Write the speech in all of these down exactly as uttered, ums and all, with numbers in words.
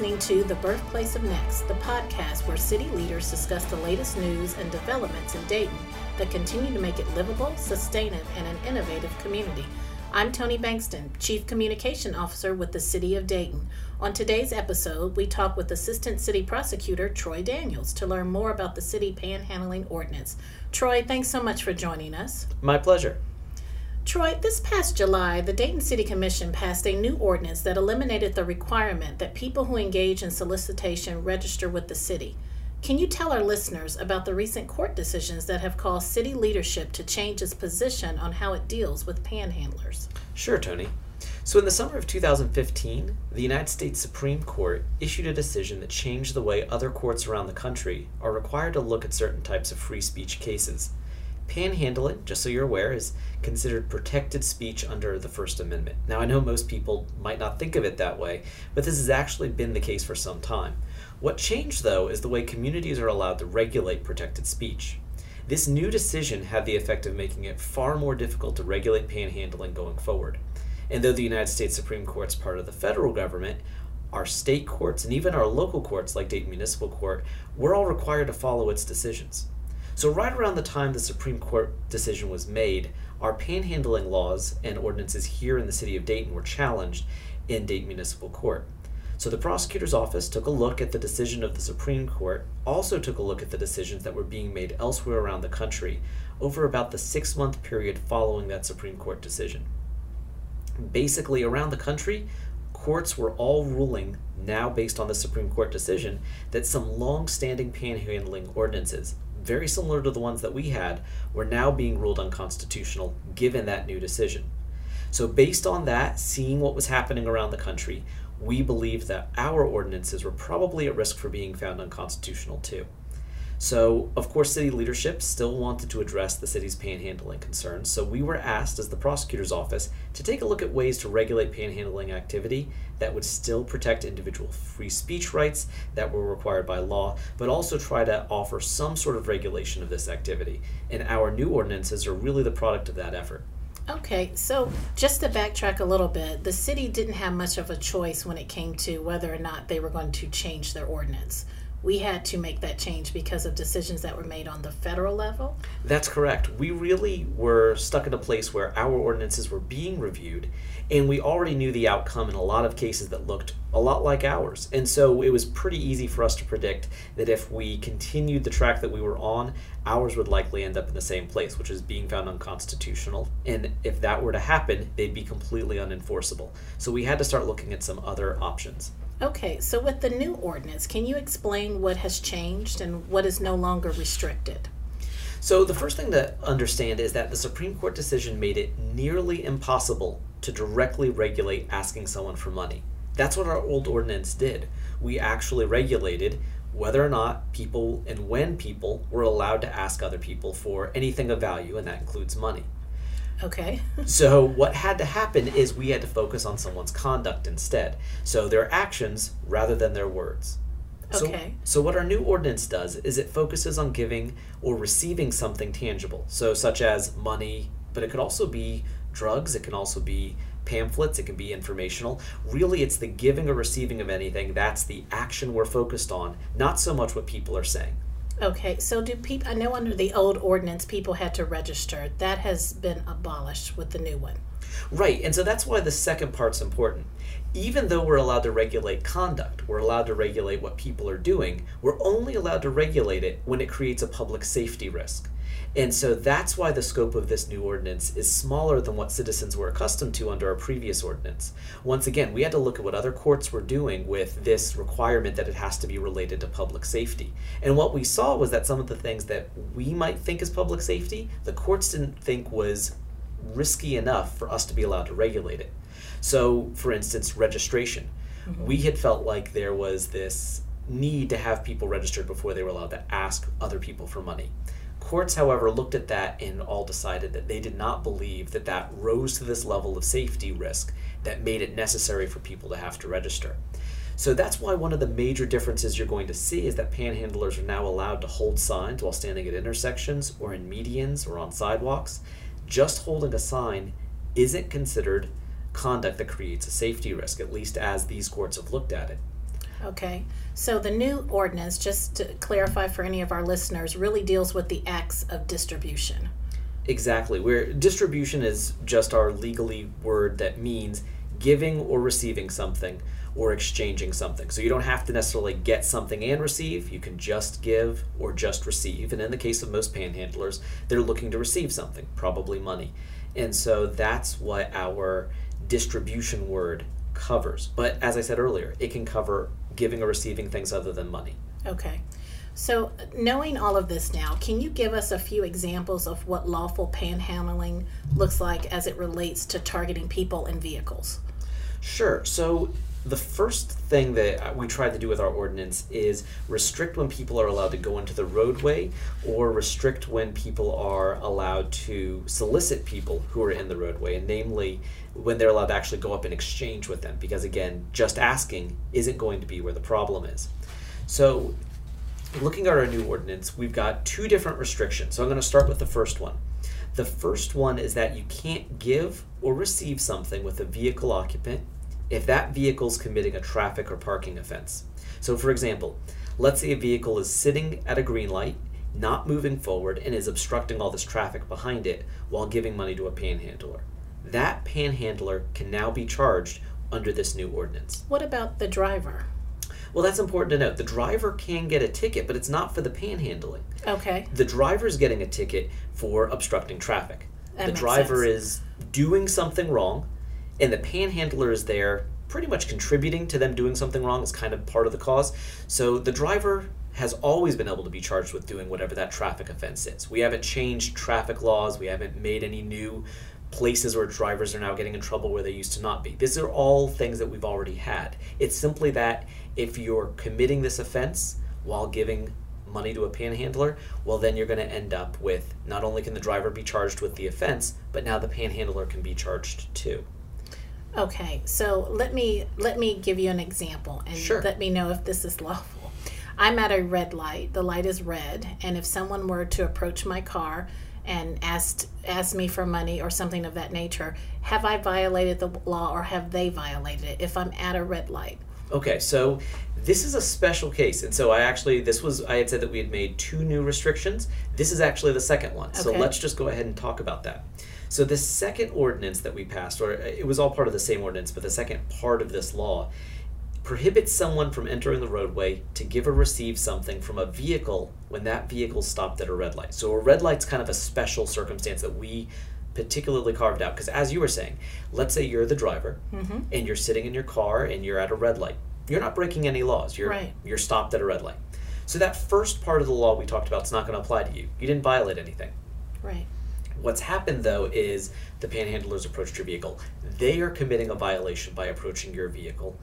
listening to The Birthplace of Next, the podcast where city leaders discuss the latest news and developments in Dayton that continue to make it livable, sustainable, and an innovative community. I'm Toni Bankston, Chief Communication Officer with the City of Dayton. On today's episode, we talk with Assistant City Prosecutor Troy Daniels to learn more about the City Panhandling Ordinance. Troy, thanks so much for joining us. My pleasure. Troy, this past July, the Dayton City Commission passed a new ordinance that eliminated the requirement that people who engage in solicitation register with the city. Can you tell our listeners about the recent court decisions that have caused city leadership to change its position on how it deals with panhandlers? Sure, Toni. So in the summer of two thousand fifteen, the United States Supreme Court issued a decision that changed the way other courts around the country are required to look at certain types of free speech cases. Panhandling, just so you're aware, is considered protected speech under the First Amendment. Now, I know most people might not think of it that way, but this has actually been the case for some time. What changed, though, is the way communities are allowed to regulate protected speech. This new decision had the effect of making it far more difficult to regulate panhandling going forward. And though the United States Supreme Court's part of the federal government, our state courts and even our local courts like Dayton Municipal Court, we're all required to follow its decisions. So right around the time the Supreme Court decision was made, our panhandling laws and ordinances here in the city of Dayton were challenged in Dayton Municipal Court. So the prosecutor's office took a look at the decision of the Supreme Court, also took a look at the decisions that were being made elsewhere around the country over about the six-month period following that Supreme Court decision. Basically, around the country, courts were all ruling, now based on the Supreme Court decision, that some long-standing panhandling ordinances, very similar to the ones that we had, were now being ruled unconstitutional given that new decision. So based on that, seeing what was happening around the country, we believed that our ordinances were probably at risk for being found unconstitutional too. So, of course, city leadership still wanted to address the city's panhandling concerns, so we were asked as the prosecutor's office to take a look at ways to regulate panhandling activity that would still protect individual free speech rights that were required by law, but also try to offer some sort of regulation of this activity. And our new ordinances are really the product of that effort. Okay, so just to backtrack a little bit, the city didn't have much of a choice when it came to whether or not they were going to change their ordinance. We had to make that change because of decisions that were made on the federal level? That's correct. We really were stuck in a place where our ordinances were being reviewed, and we already knew the outcome in a lot of cases that looked a lot like ours. And so it was pretty easy for us to predict that if we continued the track that we were on, ours would likely end up in the same place, which is being found unconstitutional. And if that were to happen, they'd be completely unenforceable. So we had to start looking at some other options. Okay, so with the new ordinance, can you explain what has changed and what is no longer restricted? So the first thing to understand is that the Supreme Court decision made it nearly impossible to directly regulate asking someone for money. That's what our old ordinance did. We actually regulated whether or not people and when people were allowed to ask other people for anything of value, and that includes money. Okay. So what had to happen is we had to focus on someone's conduct instead. So their actions rather than their words. Okay. So, so what our new ordinance does is it focuses on giving or receiving something tangible. So such as money, but it could also be drugs, it can also be pamphlets, it can be informational. Really, it's the giving or receiving of anything. That's the action we're focused on, not so much what people are saying. Okay, so do people, I know under the old ordinance people had to register. That has been abolished with the new one. Right, and so that's why the second part's important. Even though we're allowed to regulate conduct, we're allowed to regulate what people are doing, we're only allowed to regulate it when it creates a public safety risk. And so that's why the scope of this new ordinance is smaller than what citizens were accustomed to under our previous ordinance. Once again, we had to look at what other courts were doing with this requirement that it has to be related to public safety. And what we saw was that some of the things that we might think is public safety, the courts didn't think was risky enough for us to be allowed to regulate it. So, for instance, registration. Mm-hmm. We had felt like there was this need to have people registered before they were allowed to ask other people for money. Courts, however, looked at that and all decided that they did not believe that that rose to this level of safety risk that made it necessary for people to have to register. So that's why one of the major differences you're going to see is that panhandlers are now allowed to hold signs while standing at intersections or in medians or on sidewalks. Just holding a sign isn't considered conduct that creates a safety risk, at least as these courts have looked at it. Okay, so the new ordinance, just to clarify for any of our listeners, really deals with the acts of distribution. Exactly. Where distribution is just our legally word that means giving or receiving something or exchanging something. So you don't have to necessarily get something and receive. You can just give or just receive. And in the case of most panhandlers, they're looking to receive something, probably money. And so that's what our distribution word covers. But as I said earlier, it can cover giving or receiving things other than money. Okay. So knowing all of this now, can you give us a few examples of what lawful panhandling looks like as it relates to targeting people and vehicles? Sure. So the first thing that we tried to do with our ordinance is restrict when people are allowed to go into the roadway or restrict when people are allowed to solicit people who are in the roadway, and namely when they're allowed to actually go up and exchange with them, because again, just asking isn't going to be where the problem is. So looking at our new ordinance, we've got two different restrictions. So I'm going to start with the first one. The first one is that you can't give or receive something with a vehicle occupant if that vehicle's committing a traffic or parking offense. So for example, let's say a vehicle is sitting at a green light, not moving forward, and is obstructing all this traffic behind it while giving money to a panhandler. That panhandler can now be charged under this new ordinance. What about the driver? Well, that's important to note. The driver can get a ticket, but it's not for the panhandling. Okay. The driver's getting a ticket for obstructing traffic. That the driver sense. is doing something wrong, and the panhandler is there pretty much contributing to them doing something wrong. It's kind of part of the cause. So the driver has always been able to be charged with doing whatever that traffic offense is. We haven't changed traffic laws. We haven't made any new places where drivers are now getting in trouble where they used to not be. These are all things that we've already had. It's simply that if you're committing this offense while giving money to a panhandler, well, then you're going to end up with not only can the driver be charged with the offense, but now the panhandler can be charged too. Okay, so let me let me give you an example and sure. let me know if this is lawful. I'm at a red light. The light is red, and if someone were to approach my car and asked asked me for money or something of that nature, have I violated the law or have they violated it if I'm at a red light? Okay, so this is a special case, and so I actually this was I had said that we had made two new restrictions. This is actually the second one. Okay. So let's just go ahead and talk about that. So the second ordinance that we passed, or it was all part of the same ordinance, but the second part of this law prohibits someone from entering the roadway to give or receive something from a vehicle when that vehicle stopped at a red light. So a red light's kind of a special circumstance that we particularly carved out, because as you were saying, let's say you're the driver mm-hmm. and you're sitting in your car and you're at a red light. You're not breaking any laws. You're right. You're stopped at a red light. So that first part of the law we talked about is not going to apply to you. You didn't violate anything. Right. What's happened, though, is the panhandlers approached your vehicle. They are committing a violation by approaching your vehicle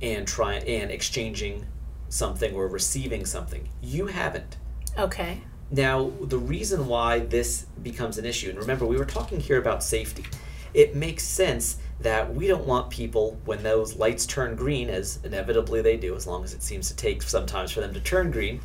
and try, and exchanging something or receiving something. You haven't. Okay. Now, the reason why this becomes an issue, and remember, we were talking here about safety. It makes sense that we don't want people, when those lights turn green, as inevitably they do, as long as it seems to take sometimes for them to turn green,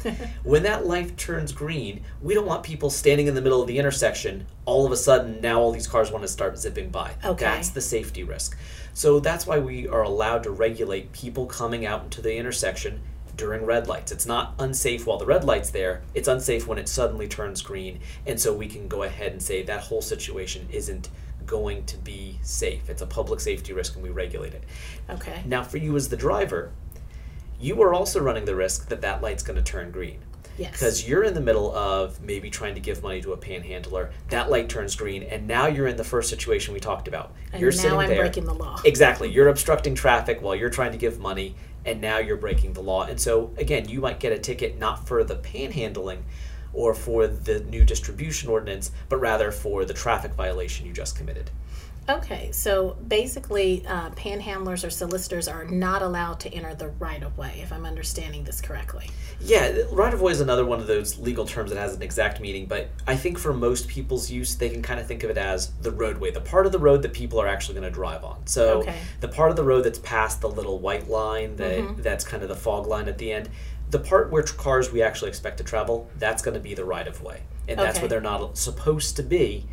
when that light turns green, we don't want people standing in the middle of the intersection, all of a sudden, now all these cars want to start zipping by. Okay. That's the safety risk. So that's why we are allowed to regulate people coming out into the intersection during red lights. It's not unsafe while the red light's there. It's unsafe when it suddenly turns green, and so we can go ahead and say that whole situation isn't going to be safe. It's a public safety risk, and we regulate it. Okay. Now, for you as the driver, you are also running the risk that that light's going to turn green. Yes. Because you're in the middle of maybe trying to give money to a panhandler. That light turns green, and now you're in the first situation we talked about. And you're now sitting I'm there. breaking the law. Exactly. You're obstructing traffic while you're trying to give money, and now you're breaking the law. And so, again, you might get a ticket not for the panhandling, or for the new distribution ordinance, but rather for the traffic violation you just committed. Okay, so basically uh, panhandlers or solicitors are not allowed to enter the right-of-way, if I'm understanding this correctly. Yeah, right-of-way is another one of those legal terms that has an exact meaning, but I think for most people's use, they can kind of think of it as the roadway, the part of the road that people are actually going to drive on. So okay. the part of the road that's past the little white line, that, mm-hmm. that's kind of the fog line at the end, the part where cars we actually expect to travel, that's going to be the right-of-way. And okay. that's where they're not supposed to be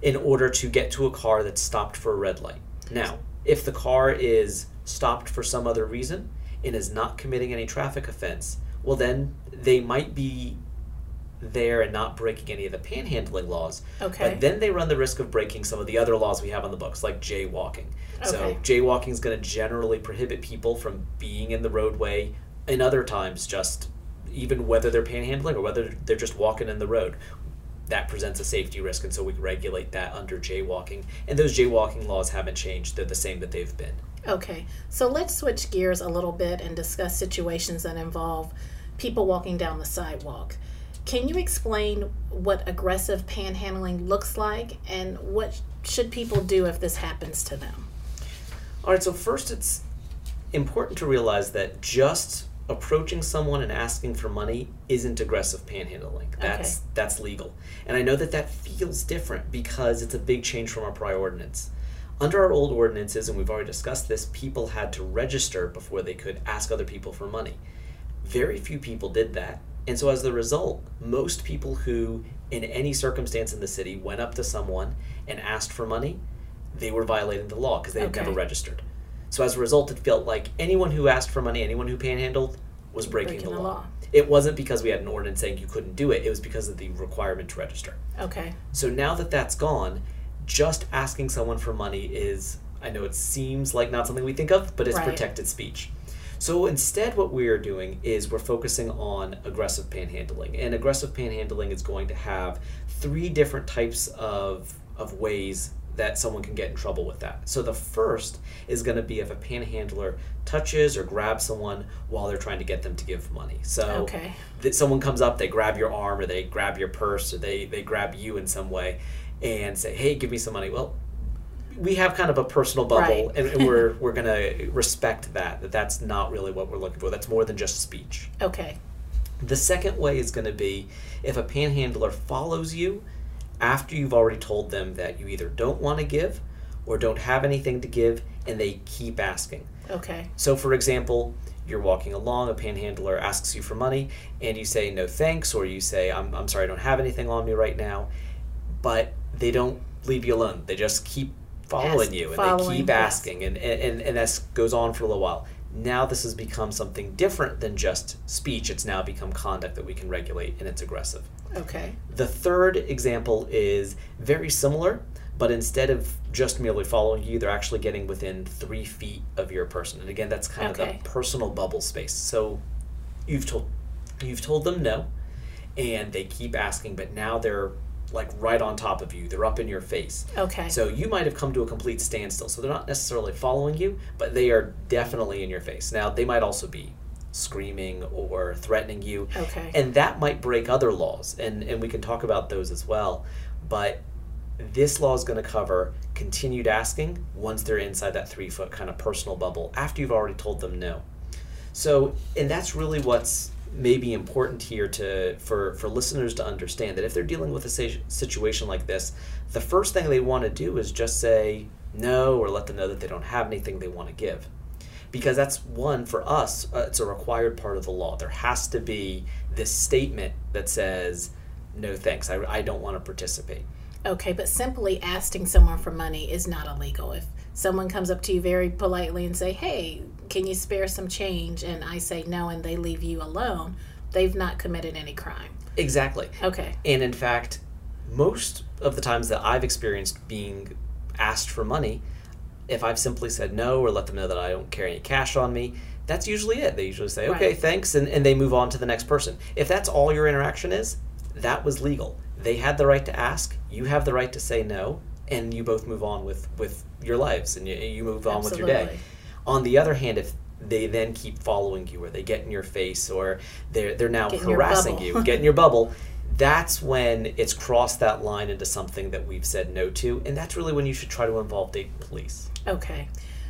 in order to get to a car that's stopped for a red light. Now, if the car is stopped for some other reason and is not committing any traffic offense, well then they might be there and not breaking any of the panhandling laws. Okay. But then they run the risk of breaking some of the other laws we have on the books, like jaywalking. Okay. So jaywalking is going to generally prohibit people from being in the roadway, and other times just even whether they're panhandling or whether they're just walking in the road. That presents a safety risk, and so we regulate that under jaywalking. And those jaywalking laws haven't changed. They're the same that they've been. Okay, so let's switch gears a little bit and discuss situations that involve people walking down the sidewalk. Can you explain what aggressive panhandling looks like, and what should people do if this happens to them? All right, so first it's important to realize that just approaching someone and asking for money isn't aggressive panhandling. That's okay. That's legal. And I know that that feels different because it's a big change from our prior ordinance. Under our old ordinances, and we've already discussed this, people had to register before they could ask other people for money. Very few people did that. And so as the result, most people who, in any circumstance in the city, went up to someone and asked for money, they were violating the law because they okay. had never registered. So as a result, it felt like anyone who asked for money, anyone who panhandled, was breaking, breaking the, law. the law. It wasn't because we had an ordinance saying you couldn't do it. It was because of the requirement to register. Okay. So now that that's gone, just asking someone for money is, I know it seems like not something we think of, but it's right. protected speech. So instead what we're doing is we're focusing on aggressive panhandling. And aggressive panhandling is going to have three different types of, of ways that someone can get in trouble with that. So the first is going to be if a panhandler touches or grabs someone while they're trying to get them to give money. So okay. that someone comes up, they grab your arm or they grab your purse or they, they grab you in some way and say, hey, give me some money. Well, we have kind of a personal bubble right. and we're we're going to respect that, that that's not really what we're looking for. That's more than just speech. Okay. The second way is going to be if a panhandler follows you after you've already told them that you either don't want to give or don't have anything to give, and they keep asking. Okay. So for example, you're walking along, a panhandler asks you for money, and you say no thanks, or you say, I'm, I'm sorry, I don't have anything on me right now, but they don't leave you alone. They just keep following Ask, you, and following, they keep asking, yes. and, and, and that goes on for a little while. Now this has become something different than just speech. It's now become conduct that we can regulate, and it's aggressive. Okay. The third example is very similar, but instead of just merely following you, they're actually getting within three feet of your person. And again, that's kind okay. of the personal bubble space. So you've told you've told them no, and they keep asking, but now they're like right on top of you. They're up in your face. Okay. So you might have come to a complete standstill. So they're not necessarily following you, but they are definitely in your face. Now, they might also be screaming or threatening you. Okay. And that might break other laws, and, and we can talk about those as well. But this law is going to cover continued asking once they're inside that three-foot kind of personal bubble after you've already told them no. So, and that's really what's maybe important here to for, for listeners to understand, that if they're dealing with a situation like this, the first thing they want to do is just say no or let them know that they don't have anything they want to give. Because that's one, for us, uh, it's a required part of the law. There has to be this statement that says, no thanks, I, I don't want to participate. Okay, but simply asking someone for money is not illegal. If someone comes up to you very politely and say, hey, can you spare some change? And I say no, and they leave you alone, they've not committed any crime. Exactly. Okay. And in fact, most of the times that I've experienced being asked for money, if I've simply said no or let them know that I don't carry any cash on me, that's usually it. They usually say, okay, right. thanks, and, and they move on to the next person. If that's all your interaction is, that was legal. They had the right to ask, you have the right to say no, and you both move on with, with your lives, and you, you move on Absolutely. with your day. On the other hand, if they then keep following you or they get in your face or they're, they're now get harassing you, get in your bubble, that's when it's crossed that line into something that we've said no to, and that's really when you should try to involve Dayton Police. Okay.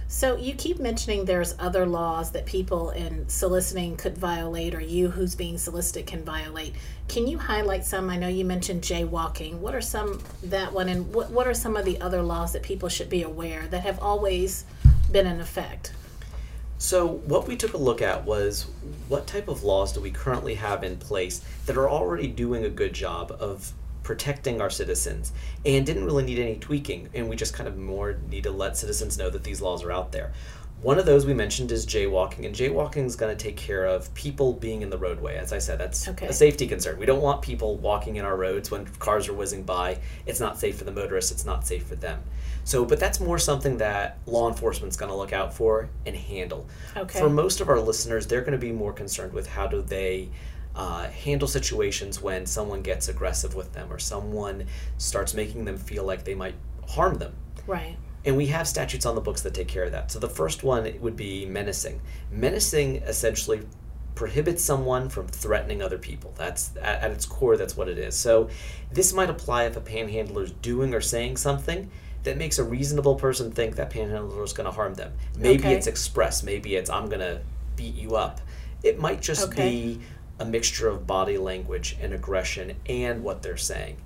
So you keep mentioning there's other laws that people in soliciting could violate, or you who's being solicited can violate. Can you highlight some? I know you mentioned jaywalking. What are some, that one, and what, what are some of the other laws that people should be aware that have always been in effect? So what we took a look at was what type of laws do we currently have in place that are already doing a good job of protecting our citizens and didn't really need any tweaking, and we just kind of more need to let citizens know that these laws are out there. One of those we mentioned is jaywalking, and jaywalking is going to take care of people being in the roadway. As I said, that's okay. a safety concern. We don't want people walking in our roads when cars are whizzing by. It's not safe for the motorists. It's not safe for them. So, but that's more something that law enforcement's going to look out for and handle. Okay. For most of our listeners, they're going to be more concerned with how do they uh, handle situations when someone gets aggressive with them or someone starts making them feel like they might harm them. Right. And we have statutes on the books that take care of that. So the first one would be menacing. Menacing essentially prohibits someone from threatening other people. That's at, at its core, that's what it is. So this might apply if a panhandler is doing or saying something that makes a reasonable person think that panhandler is going to harm them. Maybe okay. it's express. Maybe it's, I'm going to beat you up. It might just okay. be a mixture of body language and aggression and what they're saying.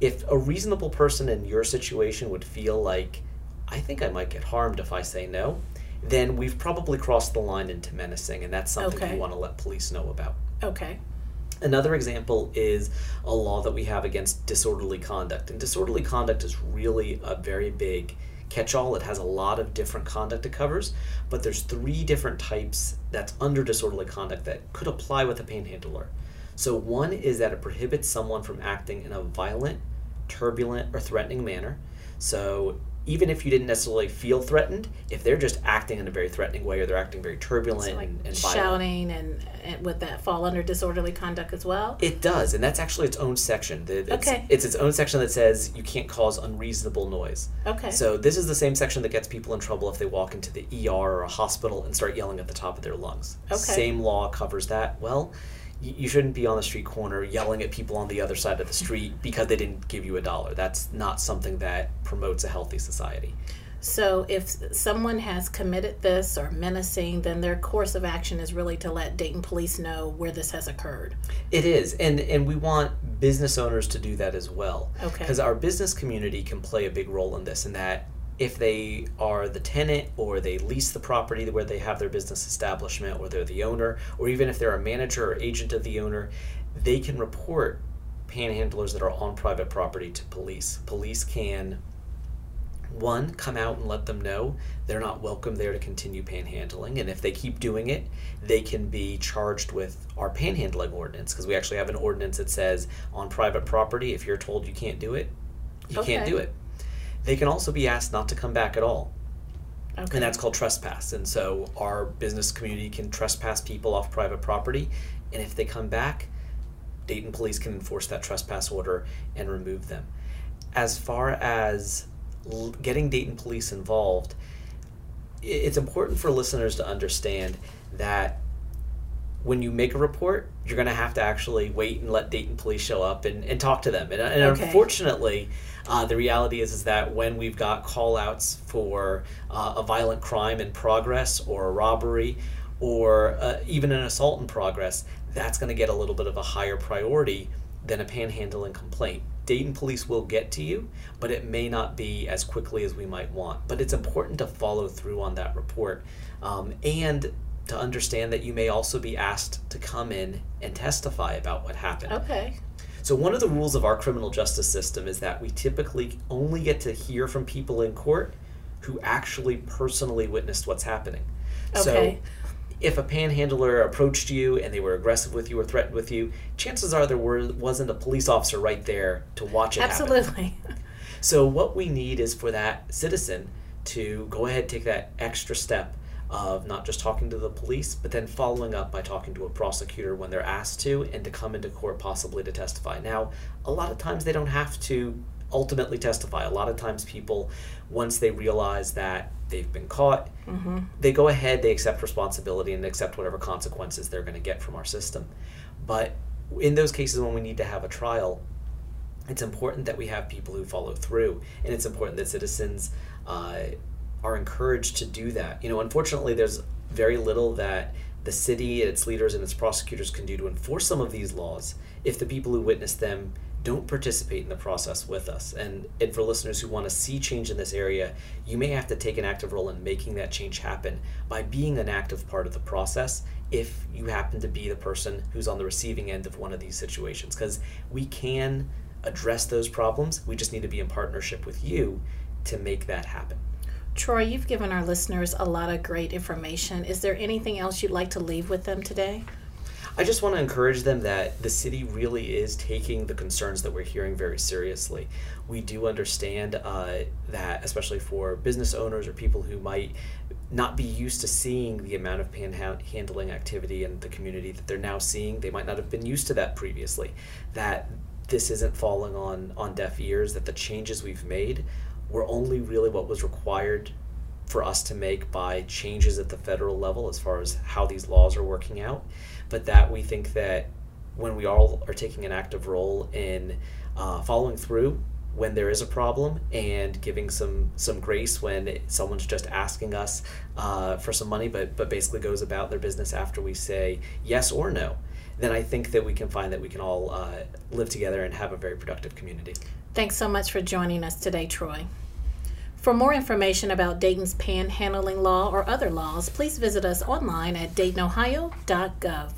If a reasonable person in your situation would feel like, I think I might get harmed if I say no, then we've probably crossed the line into menacing, and that's something okay. you want to let police know about. Okay. Another example is a law that we have against disorderly conduct, and disorderly conduct is really a very big catch-all. It has a lot of different conduct it covers, but there's three different types that's under disorderly conduct that could apply with a panhandler. So one is that it prohibits someone from acting in a violent, turbulent, or threatening manner. So even if you didn't necessarily feel threatened, if they're just acting in a very threatening way or they're acting very turbulent so like and, and violent. Shouting and, and would that fall under disorderly conduct as well? It does, and that's actually its own section. It's, okay. it's its own section that says you can't cause unreasonable noise. Okay. So this is the same section that gets people in trouble if they walk into the E R or a hospital and start yelling at the top of their lungs. Okay. Same law covers that. Well, you shouldn't be on the street corner yelling at people on the other side of the street because they didn't give you a dollar. That's not something that promotes a healthy society. So if someone has committed this or menacing, then their course of action is really to let Dayton police know where this has occurred. It is, and, and we want business owners to do that as well. Okay. Because our business community can play a big role in this, in that if they are the tenant or they lease the property where they have their business establishment or they're the owner, or even if they're a manager or agent of the owner, they can report panhandlers that are on private property to police. Police can, one, come out and let them know they're not welcome there to continue panhandling, and if they keep doing it, they can be charged with our panhandling ordinance, because we actually have an ordinance that says on private property, if you're told you can't do it, you okay. can't do it. They can also be asked not to come back at all. Okay. And that's called trespass. And so our business community can trespass people off private property. And if they come back, Dayton police can enforce that trespass order and remove them. As far as l- getting Dayton police involved, it's important for listeners to understand that when you make a report, you're going to have to actually wait and let Dayton police show up and, and talk to them. And, and okay. unfortunately, uh, the reality is, is that when we've got call-outs for uh, a violent crime in progress or a robbery or uh, even an assault in progress, that's going to get a little bit of a higher priority than a panhandling complaint. Dayton police will get to you, but it may not be as quickly as we might want. But it's important to follow through on that report. Um, and... to understand that you may also be asked to come in and testify about what happened. Okay. So one of the rules of our criminal justice system is that we typically only get to hear from people in court who actually personally witnessed what's happening. Okay. So if a panhandler approached you and they were aggressive with you or threatened with you, chances are there were, wasn't a police officer right there to watch it happen. Absolutely. So what we need is for that citizen to go ahead and take that extra step of not just talking to the police, but then following up by talking to a prosecutor when they're asked to, and to come into court possibly to testify. Now, a lot of times they don't have to ultimately testify. A lot of times people, once they realize that they've been caught, mm-hmm. they go ahead, they accept responsibility and accept whatever consequences they're going to get from our system. But in those cases when we need to have a trial, it's important that we have people who follow through, and it's important that citizens uh, are encouraged to do that. You know, unfortunately, there's very little that the city, its leaders, and its prosecutors can do to enforce some of these laws if the people who witness them don't participate in the process with us. And, and for listeners who want to see change in this area, you may have to take an active role in making that change happen by being an active part of the process if you happen to be the person who's on the receiving end of one of these situations. Because we can address those problems. We just need to be in partnership with you to make that happen. Troy, you've given our listeners a lot of great information. Is there anything else you'd like to leave with them today? I just want to encourage them that the city really is taking the concerns that we're hearing very seriously. We do understand uh, that, especially for business owners or people who might not be used to seeing the amount of panhandling activity in the community that they're now seeing, they might not have been used to that previously, that this isn't falling on, on deaf ears, that the changes we've made were only really what was required for us to make by changes at the federal level as far as how these laws are working out, but that we think that when we all are taking an active role in uh, following through when there is a problem and giving some some grace when someone's just asking us uh, for some money but but basically goes about their business after we say yes or no, then I think that we can find that we can all uh, live together and have a very productive community. Thanks so much for joining us today, Troy. For more information about Dayton's panhandling law or other laws, please visit us online at Dayton Ohio dot gov.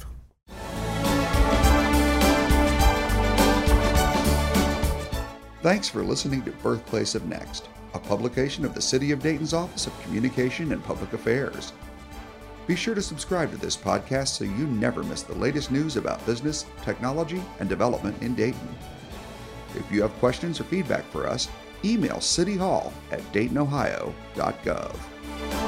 Thanks for listening to Birthplace of Next, a publication of the City of Dayton's Office of Communication and Public Affairs. Be sure to subscribe to this podcast so you never miss the latest news about business, technology, and development in Dayton. If you have questions or feedback for us, email City Hall at Dayton Ohio dot gov.